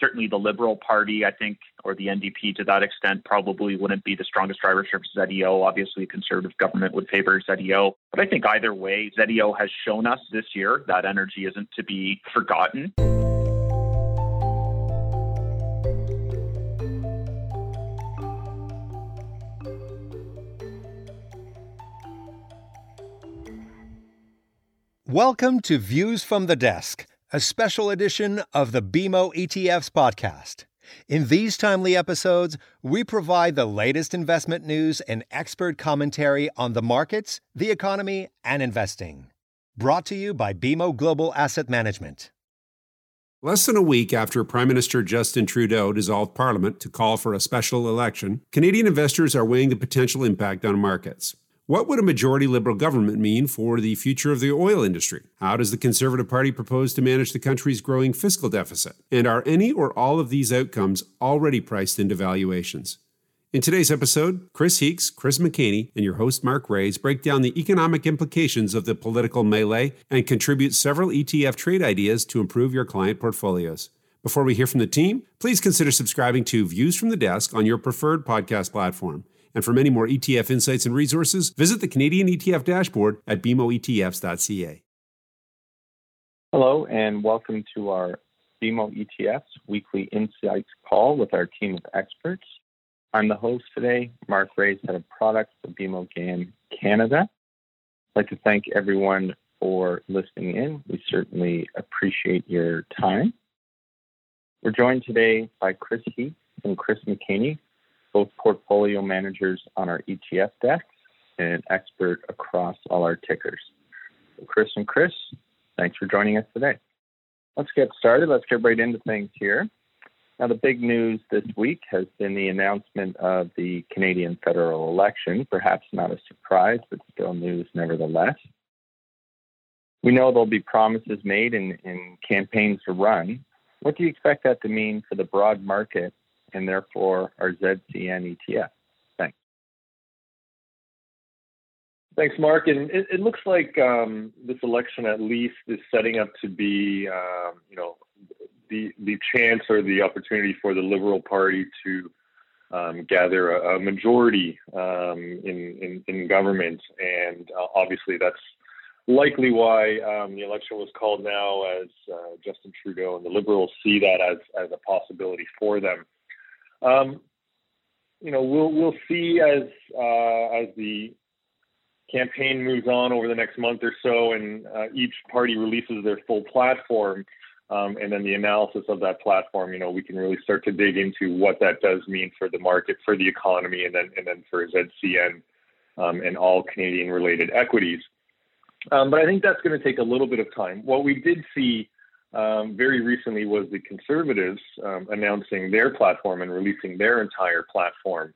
Certainly the Liberal Party, I think, or the NDP to that extent, probably wouldn't be the strongest driver for ZEO. Obviously, Conservative government would favor ZEO. But I think either way, ZEO has shown us this year that energy isn't to be forgotten. Welcome to Views from the Desk, a special edition of the BMO ETFs podcast. In these timely episodes, we provide the latest investment news and expert commentary on the markets, the economy, and investing. Brought to you by BMO Global Asset Management. Less than a week after Prime Minister Justin Trudeau dissolved Parliament to call for a special election, Canadian investors are weighing the potential impact on markets. What would a majority Liberal government mean for the future of the oil industry? How does the Conservative Party propose to manage the country's growing fiscal deficit? And are any or all of these outcomes already priced into valuations? In today's episode, Chris Heeks, Chris McHaney, and your host Mark Reyes break down the economic implications of the political melee and contribute several ETF trade ideas to improve your client portfolios. Before we hear from the team, please consider subscribing to Views from the Desk on your preferred podcast platform. And for many more ETF insights and resources, visit the Canadian ETF dashboard at bmoetfs.ca. Hello, and welcome to our BMO ETFs weekly insights call with our team of experts. I'm the host today, Mark Reyes, Head of Products for BMO GAM Canada. I'd like to thank everyone for listening in. We certainly appreciate your time. We're joined today by Chris Heeks and Chris McHaney, both portfolio managers on our ETF desk and an expert across all our tickers. So Chris and Chris, thanks for joining us today. Let's get started. Let's get right into things here. Now, the big news this week has been the announcement of the Canadian federal election. Perhaps not a surprise, but still news nevertheless. We know there'll be promises made and campaigns to run. What do you expect that to mean for the broad market and therefore our ZCN ETF? Thanks. Thanks, Mark. And it looks like this election at least is setting up to be, the chance or the opportunity for the Liberal Party to gather a majority in government. And obviously that's likely why the election was called now, as Justin Trudeau and the Liberals see that as a possibility for them. We'll see as the campaign moves on over the next month or so, and each party releases their full platform, and then the analysis of that platform. We can really start to dig into what that does mean for the market, for the economy, and then for ZCN and all Canadian related equities. But I think that's going to take a little bit of time. What we did see very recently was the Conservatives announcing their platform and releasing their entire platform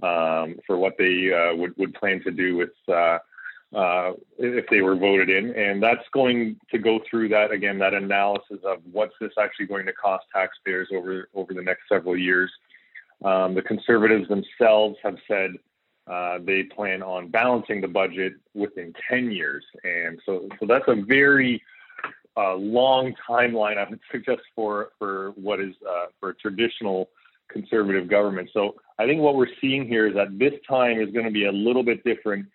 for what they would plan to do with if they were voted in. And that's going to go through that, again, that analysis of what's this actually going to cost taxpayers over the next several years. The Conservatives themselves have said they plan on balancing the budget within 10 years. And so that's a very long timeline, I would suggest, for what is for a traditional Conservative government. So I think what we're seeing here is that this time is going to be a little bit different.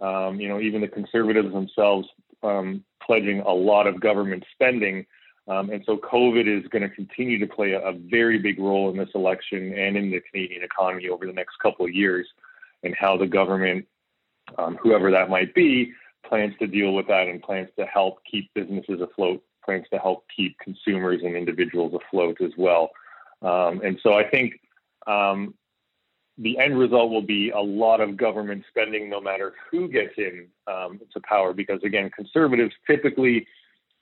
Even the Conservatives themselves pledging a lot of government spending. And so COVID is going to continue to play a very big role in this election and in the Canadian economy over the next couple of years, and how the government, whoever that might be, plans to deal with that and plans to help keep businesses afloat, plans to help keep consumers and individuals afloat as well. And so I think the end result will be a lot of government spending, no matter who gets in to power, because, again, Conservatives typically,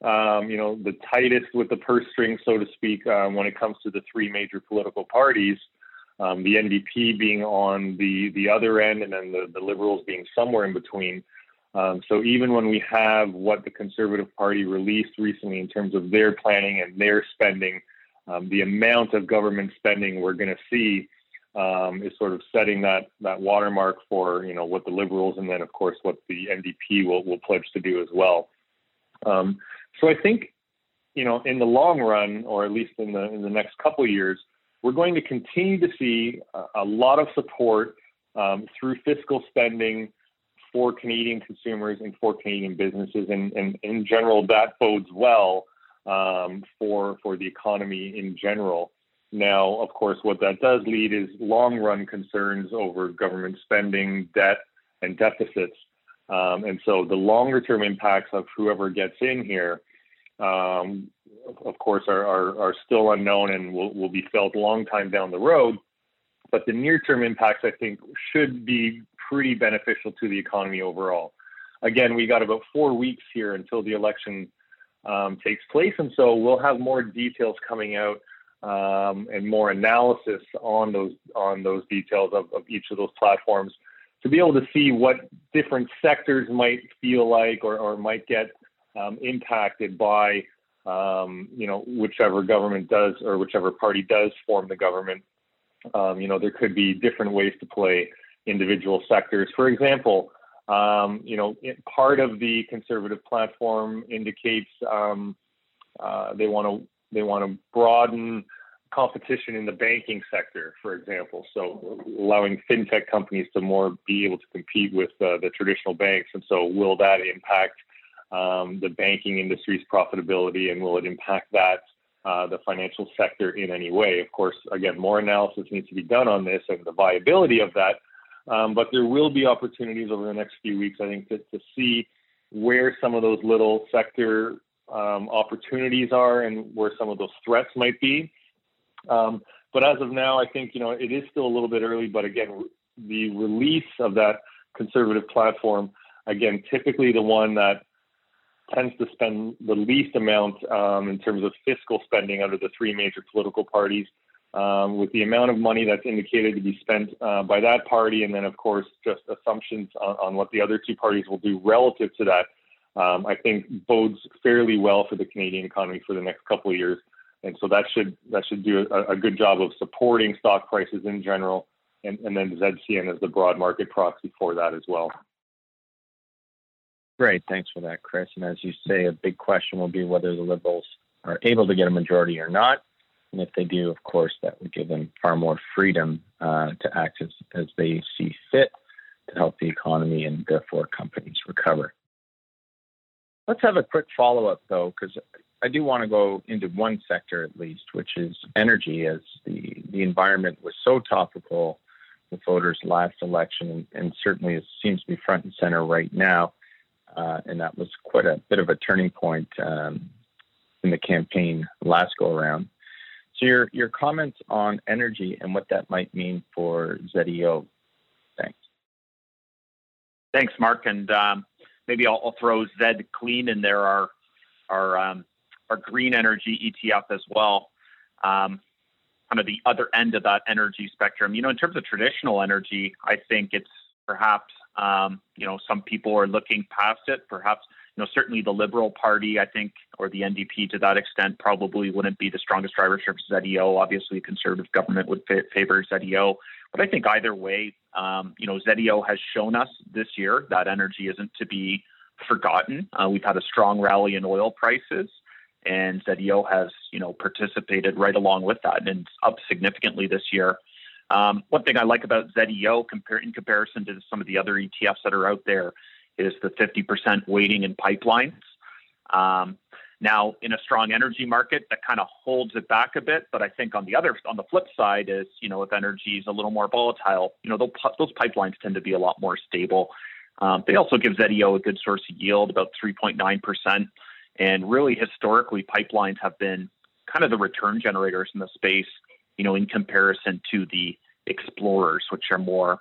the tightest with the purse string, so to speak, when it comes to the three major political parties, the NDP being on the other end, and then the Liberals being somewhere in between. So even when we have what the Conservative Party released recently in terms of their planning and their spending, the amount of government spending we're going to see is sort of setting that watermark for what the Liberals and then, of course, what the NDP will pledge to do as well. So I think you know, in the long run, or at least in the next couple of years, we're going to continue to see a lot of support through fiscal spending for Canadian consumers and for Canadian businesses. And in general, that bodes well for the economy in general. Now, of course, what that does lead is long-run concerns over government spending, debt, and deficits. And so the longer-term impacts of whoever gets in here, of course, are still unknown and will be felt a long time down the road. But the near-term impacts, I think, should be pretty beneficial to the economy overall. Again, we got about 4 weeks here until the election takes place, and so we'll have more details coming out and more analysis on those details of each of those platforms to be able to see what different sectors might feel like or might get impacted by whichever government does or whichever party does form the government. There could be different ways to play individual sectors. For example, part of the Conservative platform indicates they want to broaden competition in the banking sector, for example. So allowing fintech companies to more be able to compete with the traditional banks. And so will that impact the banking industry's profitability, and will it impact that the financial sector in any way? Of course, again, more analysis needs to be done on this and the viability of that. But there will be opportunities over the next few weeks, I think, to see where some of those little sector opportunities are and where some of those threats might be. But as of now, I think, it is still a little bit early. But again, the release of that Conservative platform, again, typically the one that tends to spend the least amount in terms of fiscal spending under the three major political parties, with the amount of money that's indicated to be spent by that party, and then, of course, just assumptions on what the other two parties will do relative to that, I think bodes fairly well for the Canadian economy for the next couple of years. And so that should do a good job of supporting stock prices in general, and then ZCN is the broad market proxy for that as well. Great. Thanks for that, Chris. And as you say, a big question will be whether the Liberals are able to get a majority or not. And if they do, of course, that would give them far more freedom to act as they see fit to help the economy and therefore companies recover. Let's have a quick follow-up, though, because I do want to go into one sector at least, which is energy, as the environment was so topical with voters last election, and certainly it seems to be front and center right now. And that was quite a bit of a turning point in the campaign last go-around. So your comments on energy and what that might mean for ZEO. Thanks. Thanks, Mark. And maybe I'll throw Zed Clean in there, our green energy ETF as well, kind of the other end of that energy spectrum. In terms of traditional energy, I think it's perhaps, some people are looking past it. Perhaps, certainly the Liberal Party, I think, or the NDP to that extent, probably wouldn't be the strongest driver for ZEO. Obviously, Conservative government would favor ZEO. But I think either way, ZEO has shown us this year that energy isn't to be forgotten. We've had a strong rally in oil prices, and ZEO has, participated right along with that, and it's up significantly this year. One thing I like about ZEO in comparison to some of the other ETFs that are out there is the 50% weighting in pipelines. Now, in a strong energy market, that kind of holds it back a bit. But I think on the flip side is, if energy is a little more volatile, those pipelines tend to be a lot more stable. They also give ZEO a good source of yield, about 3.9%. And really, historically, pipelines have been kind of the return generators in the space, in comparison to the explorers, which are more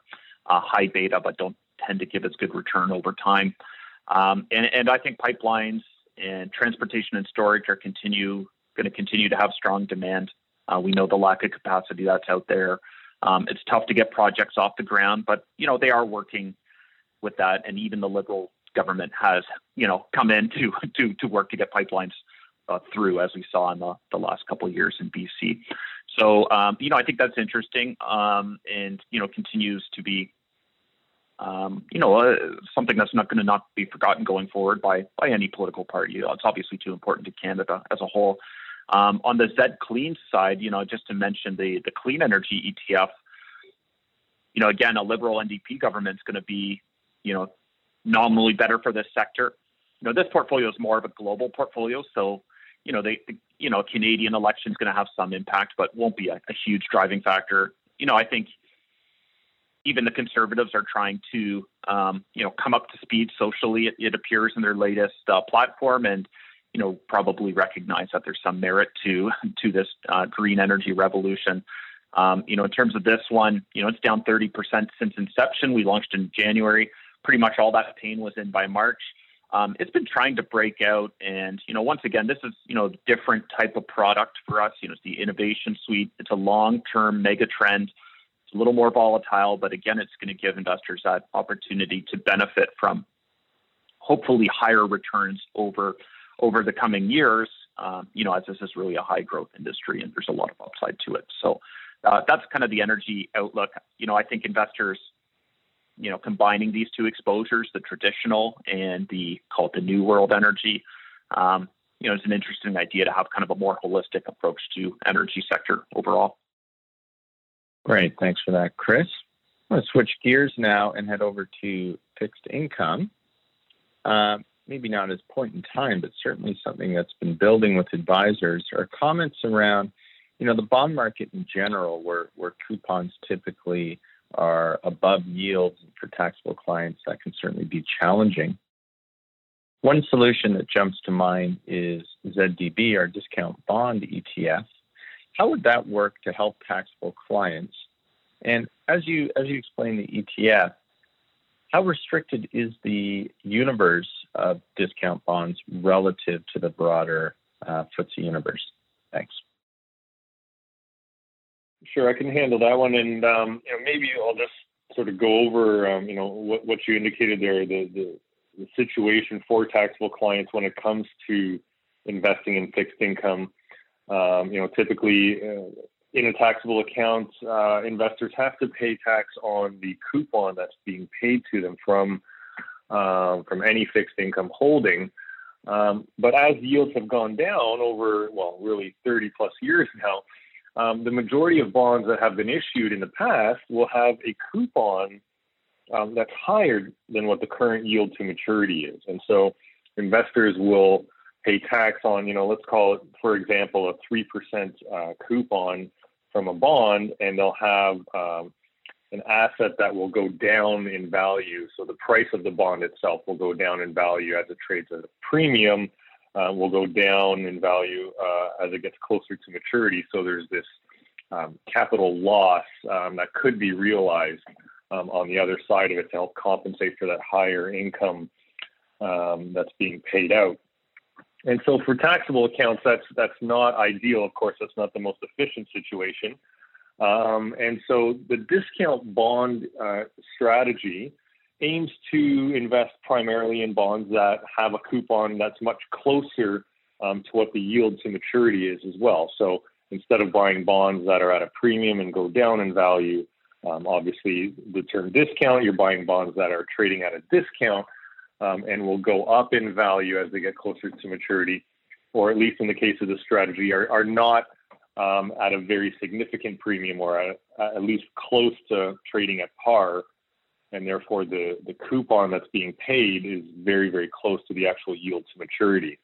high beta, but don't tend to give as good return over time. And I think pipelines and transportation and storage are going to continue to have strong demand. We know the lack of capacity that's out there. It's tough to get projects off the ground, but, they are working with that. And even the Liberal government has, come in to work to get pipelines through, as we saw in the last couple of years in BC. So, I think that's interesting, and, continues to be something that's not going to not be forgotten going forward by any political party. It's obviously too important to Canada as a whole. On the Zed Clean side, just to mention the clean energy ETF, again, a Liberal NDP government's going to be, nominally better for this sector. This portfolio is more of a global portfolio, so Canadian election's going to have some impact, but won't be a huge driving factor. I think even the Conservatives are trying to, come up to speed socially. It appears in their latest platform, and probably recognize that there's some merit to this green energy revolution. In terms of this one, it's down 30% since inception. We launched in January. Pretty much all that pain was in by March. It's been trying to break out. And, once again, this is, different type of product for us. It's the innovation suite. It's a long-term mega trend. It's a little more volatile, but again, it's going to give investors that opportunity to benefit from hopefully higher returns over the coming years, as this is really a high growth industry and there's a lot of upside to it. So that's kind of the energy outlook. I think investors, combining these two exposures, the traditional and the new world energy, it's an interesting idea to have kind of a more holistic approach to energy sector overall. Great. Thanks for that, Chris. I'm going to switch gears now and head over to fixed income. Maybe not as point in time, but certainly something that's been building with advisors are comments around, the bond market in general, where coupons typically are above yields for taxable clients. That can certainly be challenging. One solution that jumps to mind is ZDB, our discount bond ETF. How would that work to help taxable clients? And as you explain the ETF, how restricted is the universe of discount bonds relative to the broader FTSE universe? Thanks. Sure, I can handle that one. And maybe I'll just sort of go over, what you indicated there, the situation for taxable clients when it comes to investing in fixed income. Typically in a taxable account, investors have to pay tax on the coupon that's being paid to them from any fixed income holding. But as yields have gone down over, really 30 plus years now, the majority of bonds that have been issued in the past will have a coupon that's higher than what the current yield to maturity is. And so investors will pay tax on, let's call it, for example, a 3% coupon from a bond, and they'll have an asset that will go down in value. So the price of the bond itself will go down in value as it trades at a premium, will go down in value as it gets closer to maturity. So there's this capital loss that could be realized on the other side of it to help compensate for that higher income that's being paid out. And so for taxable accounts, that's not ideal. Of course, that's not the most efficient situation. And so the discount bond strategy aims to invest primarily in bonds that have a coupon that's much closer to what the yield to maturity is as well. So instead of buying bonds that are at a premium and go down in value, obviously the term discount, you're buying bonds that are trading at a discount, and will go up in value as they get closer to maturity, or at least in the case of this strategy, are not at a very significant premium, or at least close to trading at par. And therefore, the coupon that's being paid is very, very close to the actual yield to maturity.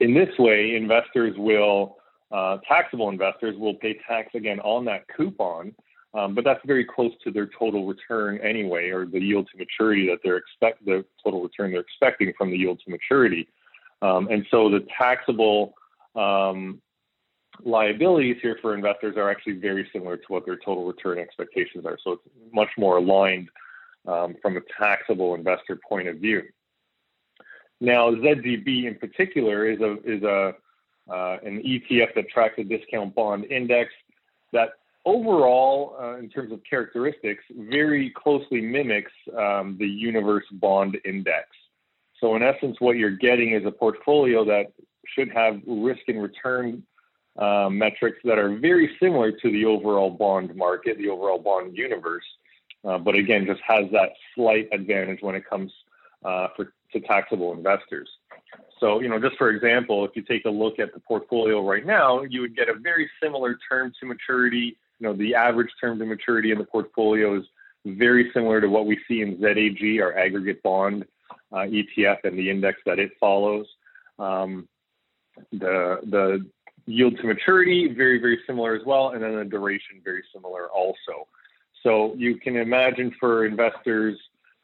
In this way, taxable investors will pay tax again on that coupon, but that's very close to their total return anyway, or the yield to maturity that the total return they're expecting from the yield to maturity. And so the taxable liabilities here for investors are actually very similar to what their total return expectations are. So it's much more aligned from a taxable investor point of view. Now, ZDB in particular is an ETF that tracks a discount bond index that overall, in terms of characteristics, very closely mimics the universe bond index. So in essence, what you're getting is a portfolio that should have risk and return metrics that are very similar to the overall bond market, the overall bond universe, but again, just has that slight advantage when it comes to taxable investors. So, you know, just for example, if you take a look at the portfolio right now, you would get a very similar term to maturity. You know, the average term to maturity in the portfolio is very similar to what we see in ZAG, our aggregate bond ETF, and the index that it follows. The yield to maturity, very, very similar as well. And then the duration, very similar also. So you can imagine for investors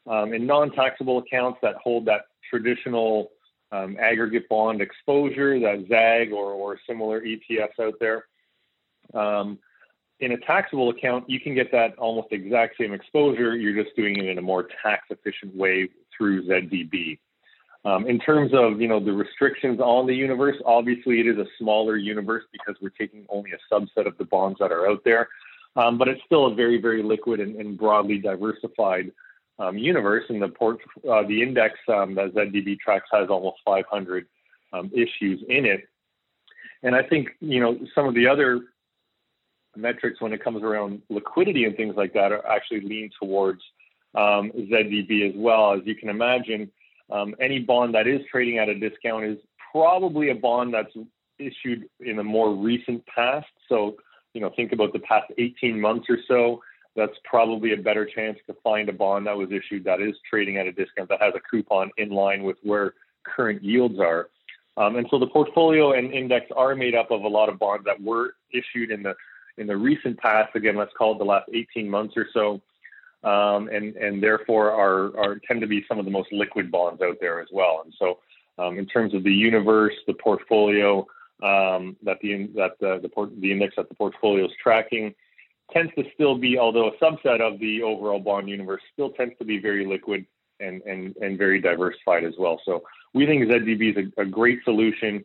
in non-taxable accounts that hold that traditional aggregate bond exposure, that ZAG or similar ETFs out there. In a taxable account, you can get that almost exact same exposure. You're just doing it in a more tax-efficient way through ZDB. In terms of, you know, the restrictions on the universe, obviously it is a smaller universe because we're taking only a subset of the bonds that are out there, but it's still a very, very liquid and broadly diversified universe. And the index that ZDB tracks has almost 500 issues in it. And I think, you know, some of the other metrics when it comes around liquidity and things like that are actually lean towards ZDB as well. As you can imagine, any bond that is trading at a discount is probably a bond that's issued in a more recent past. So, you know, think about the past 18 months or so. That's probably a better chance to find a bond that was issued that is trading at a discount, that has a coupon in line with where current yields are. And so the portfolio and index are made up of a lot of bonds that were issued in the recent past, again, let's call it the last 18 months or so. And therefore tend to be some of the most liquid bonds out there as well. And so in terms of the universe, the portfolio the index that the portfolio is tracking tends to still be, although a subset of the overall bond universe, still tends to be very liquid and very diversified as well. So we think ZDB is a great solution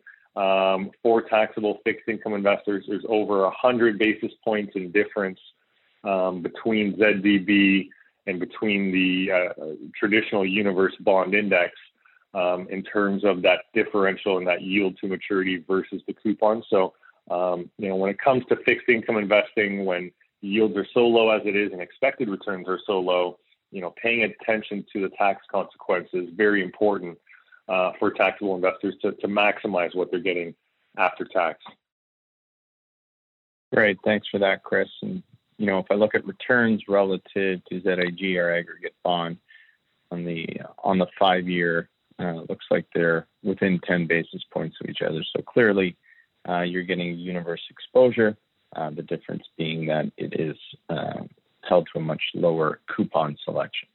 for taxable fixed income investors. There's over 100 basis points in difference between ZDB and between the traditional universe bond index in terms of that differential and that yield to maturity versus the coupon. So, you know, when it comes to fixed income investing, when yields are so low as it is and expected returns are so low, you know, paying attention to the tax consequences is very important for taxable investors to maximize what they're getting after tax. Great. Thanks for that, Chris. And, you know, if I look at returns relative to ZIG, our aggregate bond, on the 5 year, looks like they're within 10 basis points of each other. So clearly, you're getting universe exposure. The difference being that it is held to a much lower coupon selection.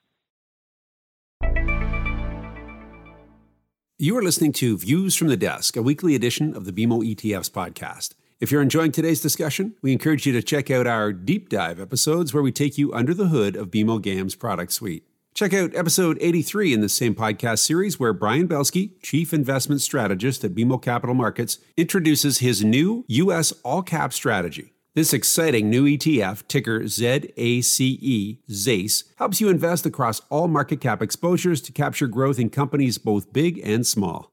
You are listening to Views from the Desk, a weekly edition of the BMO ETFs podcast. If you're enjoying today's discussion, we encourage you to check out our deep dive episodes where we take you under the hood of BMO GAM's product suite. Check out episode 83 in this same podcast series, where Brian Belsky, Chief Investment Strategist at BMO Capital Markets, introduces his new U.S. all-cap strategy. This exciting new ETF, ticker ZACE, ZACE, helps you invest across all market cap exposures to capture growth in companies both big and small.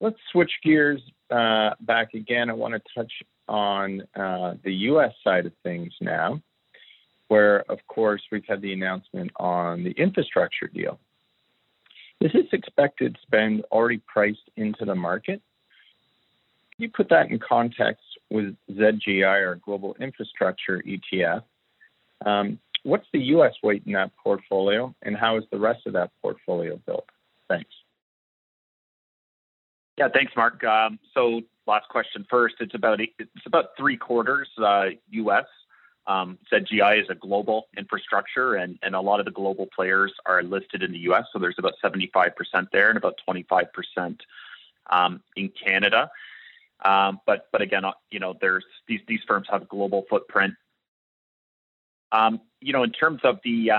Let's switch gears back again. I want to touch on the U.S. side of things now, where, of course, we've had the announcement on the infrastructure deal. This is expected spend already priced into the market. Can you put that in context with ZGI, our global infrastructure ETF? What's the U.S. weight in that portfolio, and how is the rest of that portfolio built? Thanks. Yeah, thanks, Mark. So last question first. It's about three-quarters U.S. ZGI is a global infrastructure, and a lot of the global players are listed in the U.S., so there's about 75% there and about 25% in Canada. But again, you know, there's these firms have a global footprint. You know, in terms of the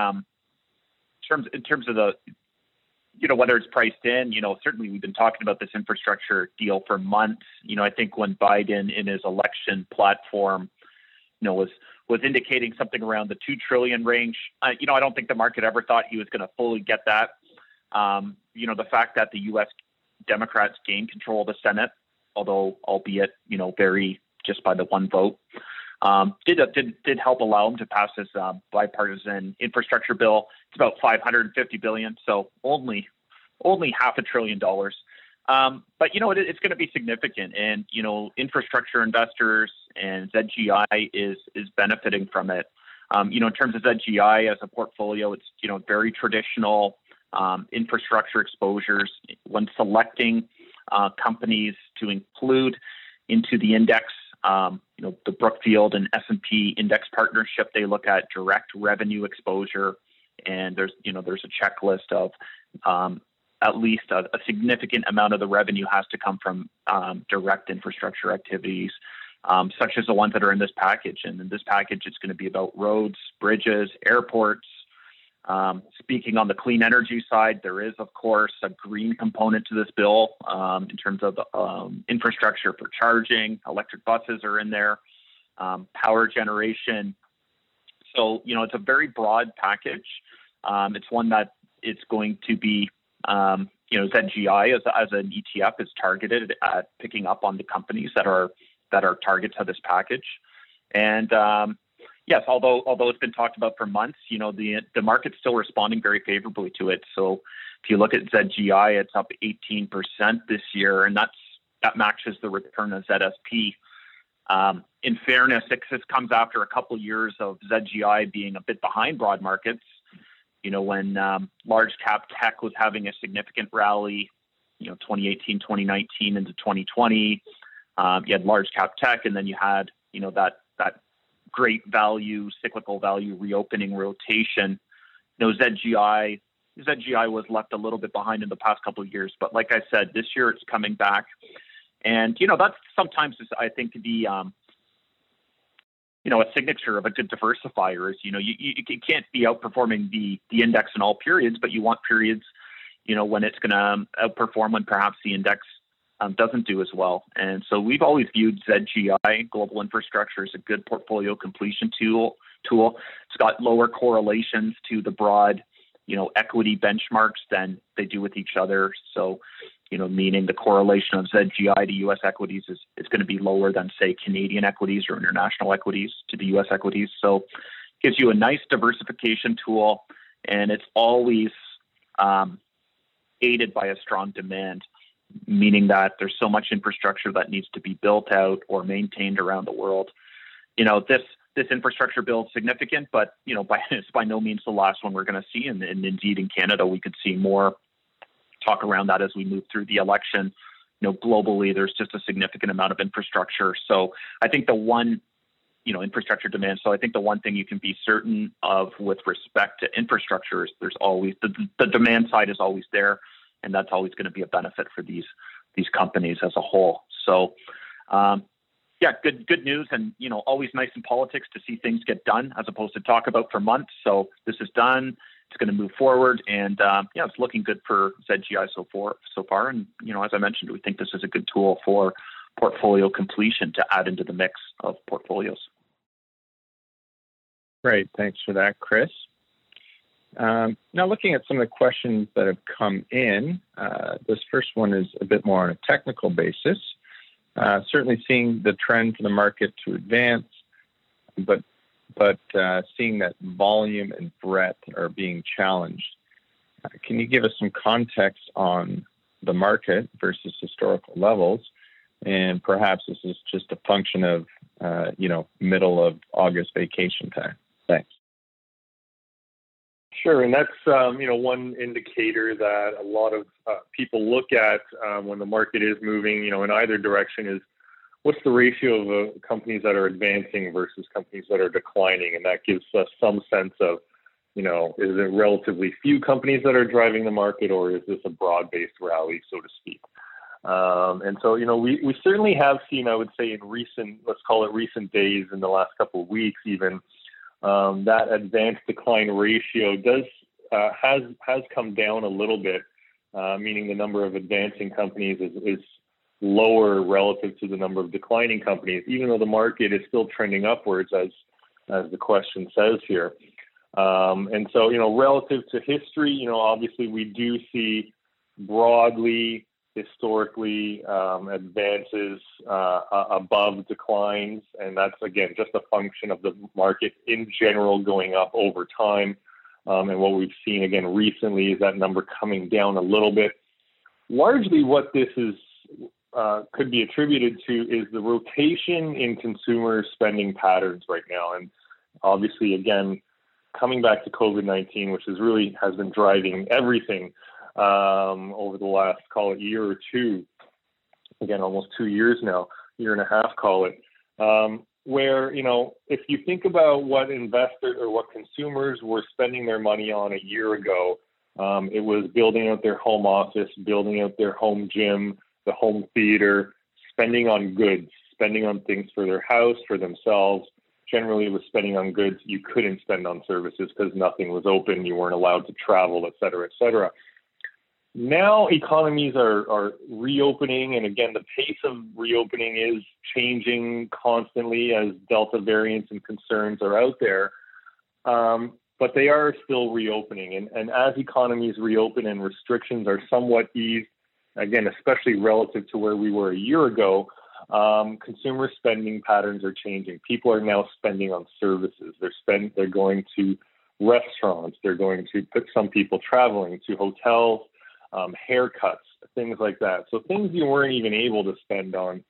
you know, whether it's priced in, you know, certainly we've been talking about this infrastructure deal for months. You know, I think when Biden in his election platform, you know, was indicating something around the $2 trillion range. You know, I don't think the market ever thought he was going to fully get that. You know, the fact that the U.S. Democrats gained control of the Senate, although albeit, you know, very just by the one vote, did help allow them to pass this bipartisan infrastructure bill. It's about $550 billion, so only $500 billion. But, you know, it's going to be significant, and, you know, infrastructure investors and ZGI is benefiting from it. You know, in terms of ZGI as a portfolio, it's, you know, very traditional infrastructure exposures. When selecting companies to include into the index, you know, the Brookfield and S&P index partnership, they look at direct revenue exposure, and there's a checklist of at least a significant amount of the revenue has to come from direct infrastructure activities, such as the ones that are in this package. And in this package, it's going to be about roads, bridges, airports. Speaking on the clean energy side, there is, of course, a green component to this bill in terms of infrastructure for charging. Electric buses are in there, power generation. So, you know, it's a very broad package. It's one that it's going to be you know, ZGI as an ETF is targeted at picking up on the companies that are targets of this package. And yes, although it's been talked about for months, you know, the market's still responding very favorably to it. So if you look at ZGI, it's up 18% this year, and that matches the return of ZSP. In fairness, this comes after a couple years of ZGI being a bit behind broad markets. You know, when large cap tech was having a significant rally, you know, 2018, 2019 into 2020, you had large cap tech, and then you had, you know, that great value, cyclical value reopening rotation. You know, ZGI was left a little bit behind in the past couple of years, but like I said, this year it's coming back, and you know, that's sometimes I think the you know, a signature of a good diversifier is, you know, you can't be outperforming the index in all periods, but you want periods, you know, when it's going to outperform when perhaps the index doesn't do as well. And so we've always viewed ZGI, global infrastructure, as a good portfolio completion tool. It's got lower correlations to the broad, you know, equity benchmarks than they do with each other. So, you know, meaning the correlation of ZGI to U.S. equities is going to be lower than, say, Canadian equities or international equities to the U.S. equities. So it gives you a nice diversification tool, and it's always aided by a strong demand, meaning that there's so much infrastructure that needs to be built out or maintained around the world. You know, this infrastructure bill is significant, but, you know, it's by no means the last one we're going to see. And indeed, in Canada, we could see more talk around that as we move through the election. You know, globally, there's just a significant amount of infrastructure. So I think infrastructure demand. So I think the one thing you can be certain of with respect to infrastructure is there's always the demand side is always there, and that's always going to be a benefit for these companies as a whole. So yeah, good news, and you know, always nice in politics to see things get done as opposed to talk about for months. So this is done. It's going to move forward, and yeah, it's looking good for ZGI so far. And you know, as I mentioned, we think this is a good tool for portfolio completion to add into the mix of portfolios. Great, thanks for that, Chris. Now, looking at some of the questions that have come in, this first one is a bit more on a technical basis. Certainly, seeing the trend for the market to advance, but seeing that volume and breadth are being challenged. Can you give us some context on the market versus historical levels? And perhaps this is just a function of, you know, middle of August vacation time. Thanks. Sure. And that's, you know, one indicator that a lot of people look at when the market is moving, you know, in either direction is, what's the ratio of companies that are advancing versus companies that are declining? And that gives us some sense of, you know, is it relatively few companies that are driving the market, or is this a broad-based rally, so to speak? And so, you know, we certainly have seen, I would say in recent days, in the last couple of weeks even, that advanced decline ratio has come down a little bit, meaning the number of advancing companies is lower relative to the number of declining companies, even though the market is still trending upwards, as the question says here. And so, you know, relative to history, you know, obviously we do see broadly historically advances above declines, and that's again just a function of the market in general going up over time. And what we've seen again recently is that number coming down a little bit. Largely, what this is could be attributed to is the rotation in consumer spending patterns right now, and obviously again coming back to COVID-19, which is really has been driving everything. Over the last, call it, year or two, again, almost 2 years now, year and a half, call it, where, you know, if you think about what investors or what consumers were spending their money on a year ago, it was building out their home office, building out their home gym, the home theater, spending on goods, spending on things for their house, for themselves. Generally, it was spending on goods. You couldn't spend on services because nothing was open. You weren't allowed to travel, et cetera, et cetera. Now economies are reopening, and again, the pace of reopening is changing constantly as Delta variants and concerns are out there, but they are still reopening. And as economies reopen and restrictions are somewhat eased, again, especially relative to where we were a year ago, consumer spending patterns are changing. People are now spending on services. They're going to restaurants. They're going to put some people traveling to hotels. Haircuts, things like that. So things you weren't even able to spend on,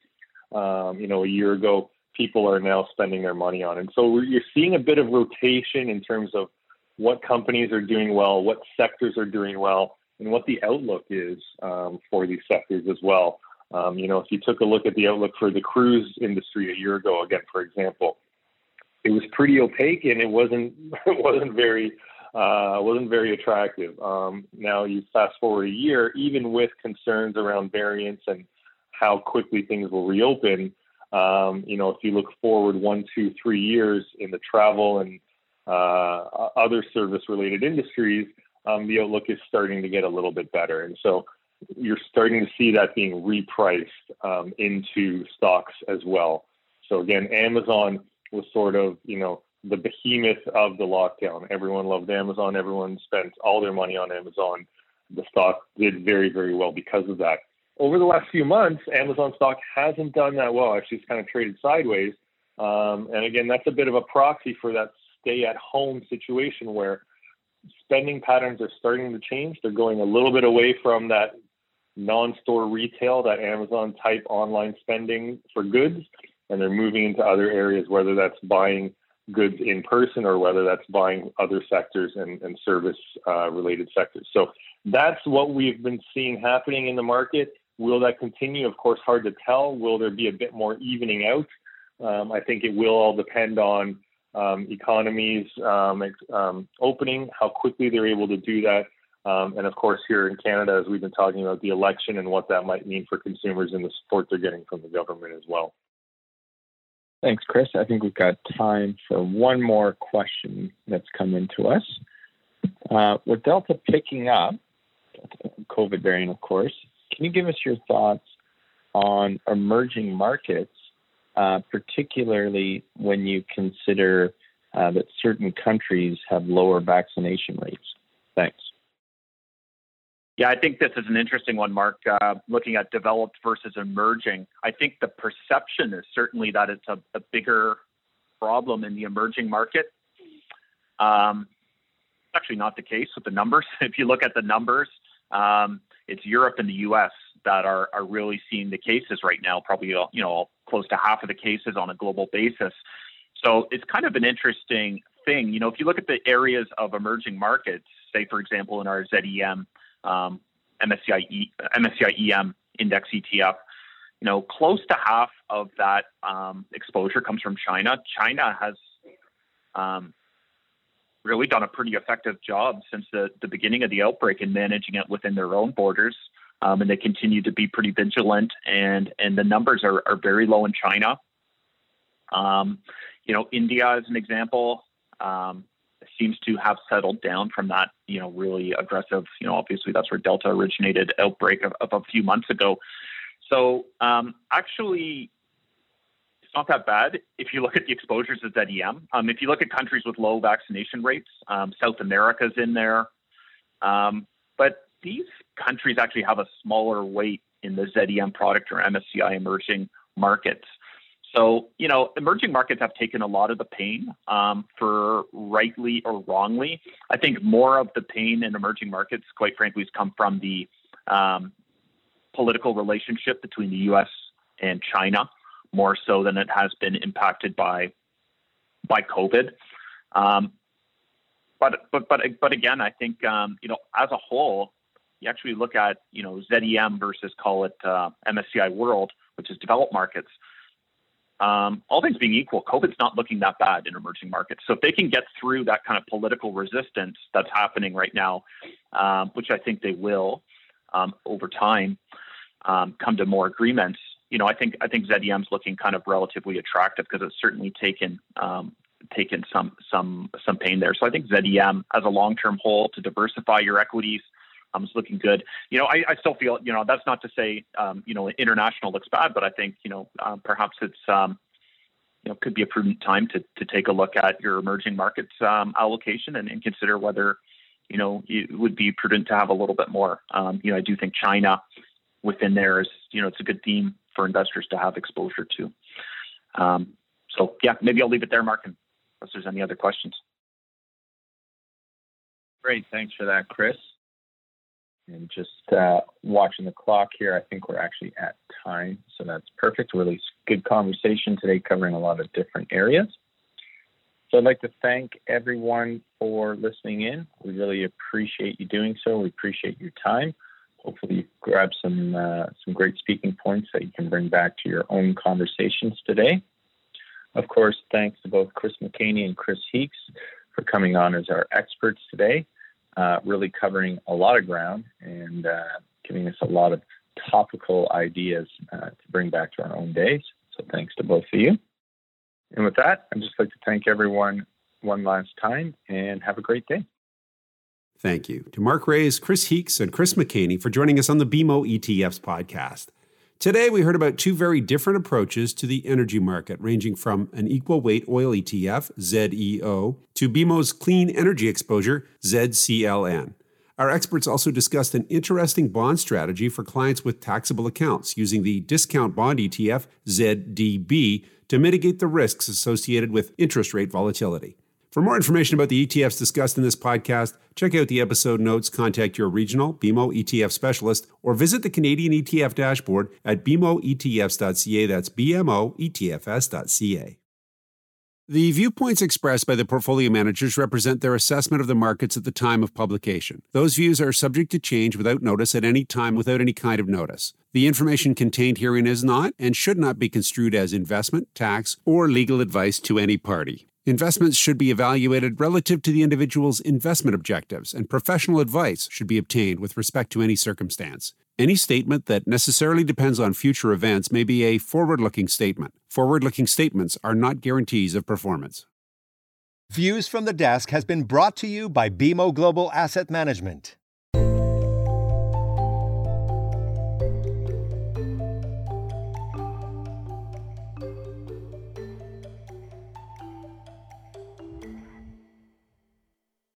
you know, a year ago, people are now spending their money on. And so you're seeing a bit of rotation in terms of what companies are doing well, what sectors are doing well, and what the outlook is for these sectors as well. You know, if you took a look at the outlook for the cruise industry a year ago, again, for example, it was pretty opaque and it wasn't very attractive. Now you fast forward a year, even with concerns around variants and how quickly things will reopen. You know, if you look forward 1, 2, 3 years in the travel and other service-related industries, the outlook is starting to get a little bit better. And so you're starting to see that being repriced into stocks as well. So again, Amazon was sort of, you know, the behemoth of the lockdown. Everyone loved Amazon. Everyone spent all their money on Amazon. The stock did very, very well because of that. Over the last few months, Amazon stock hasn't done that well. Actually, it's kind of traded sideways. And again, that's a bit of a proxy for that stay-at-home situation where spending patterns are starting to change. They're going a little bit away from that non-store retail, that Amazon-type online spending for goods, and they're moving into other areas, whether that's buying goods in person or whether that's buying other sectors and service related sectors. So that's what we've been seeing happening in the market. Will that continue? Of course, hard to tell. Will there be a bit more evening out? I think it will all depend on economies opening, how quickly they're able to do that. And of course, here in Canada, as we've been talking about the election and what that might mean for consumers and the support they're getting from the government as well. Thanks, Chris. I think we've got time for one more question that's come into us. With Delta picking up, COVID variant, of course, can you give us your thoughts on emerging markets, particularly when you consider that certain countries have lower vaccination rates? Thanks. Yeah, I think this is an interesting one, Mark, looking at developed versus emerging. I think the perception is certainly that it's a bigger problem in the emerging market. It's actually not the case with the numbers. If you look at the numbers, it's Europe and the U.S. that are really seeing the cases right now, probably, you know, close to half of the cases on a global basis. So it's kind of an interesting thing. You know, if you look at the areas of emerging markets, say, for example, in our ZEM, MSCI EM index ETF, you know, close to half of that exposure comes from China. China has really done a pretty effective job since the beginning of the outbreak in managing it within their own borders, and they continue to be pretty vigilant, and the numbers are very low in China. You know, India is an example. Seems to have settled down from that, you know, really aggressive, you know, obviously that's where Delta originated outbreak of a few months ago. So actually, it's not that bad if you look at the exposures of ZEM. If you look at countries with low vaccination rates, South America's in there. But these countries actually have a smaller weight in the ZEM product or MSCI emerging markets. So, you know, emerging markets have taken a lot of the pain for rightly or wrongly. I think more of the pain in emerging markets, quite frankly, has come from the political relationship between the U.S. and China, more so than it has been impacted by COVID. But again, I think, you know, as a whole, you actually look at, you know, ZEM versus call it MSCI World, which is developed markets. All things being equal, COVID's not looking that bad in emerging markets. So if they can get through that kind of political resistance that's happening right now, which I think they will over time, come to more agreements, you know, I think ZEM's looking kind of relatively attractive because it's certainly taken some pain there. So I think ZEM as a long-term hold to diversify your equities is looking good. You know, I still feel, you know, that's not to say, you know, international looks bad, but I think, you know, perhaps it's, you know, could be a prudent time to take a look at your emerging markets allocation and consider whether, you know, it would be prudent to have a little bit more. You know, I do think China within there is, you know, it's a good theme for investors to have exposure to. So yeah, maybe I'll leave it there, Mark, unless there's any other questions. Great. Thanks for that, Chris. And just watching the clock here, I think we're actually at time. So that's perfect. Really good conversation today covering a lot of different areas. So I'd like to thank everyone for listening in. We really appreciate you doing so. We appreciate your time. Hopefully you grab some great speaking points that you can bring back to your own conversations today. Of course, thanks to both Chris McHaney and Chris Heeks for coming on as our experts today. Really covering a lot of ground and giving us a lot of topical ideas to bring back to our own days. So thanks to both of you. And with that, I'd just like to thank everyone one last time and have a great day. Thank you to Mark Reyes, Chris Heeks, and Chris McHaney for joining us on the BMO ETFs podcast. Today, we heard about two very different approaches to the energy market, ranging from an equal weight oil ETF, ZEO, to BMO's clean energy exposure, ZCLN. Our experts also discussed an interesting bond strategy for clients with taxable accounts using the discount bond ETF, ZDB, to mitigate the risks associated with interest rate volatility. For more information about the ETFs discussed in this podcast, check out the episode notes, contact your regional BMO ETF specialist, or visit the Canadian ETF dashboard at bmoetfs.ca. That's bmoetfs.ca. The viewpoints expressed by the portfolio managers represent their assessment of the markets at the time of publication. Those views are subject to change without notice at any time without any kind of notice. The information contained herein is not and should not be construed as investment, tax, or legal advice to any party. Investments should be evaluated relative to the individual's investment objectives, and professional advice should be obtained with respect to any circumstance. Any statement that necessarily depends on future events may be a forward-looking statement. Forward-looking statements are not guarantees of performance. Views from the Desk has been brought to you by BMO Global Asset Management.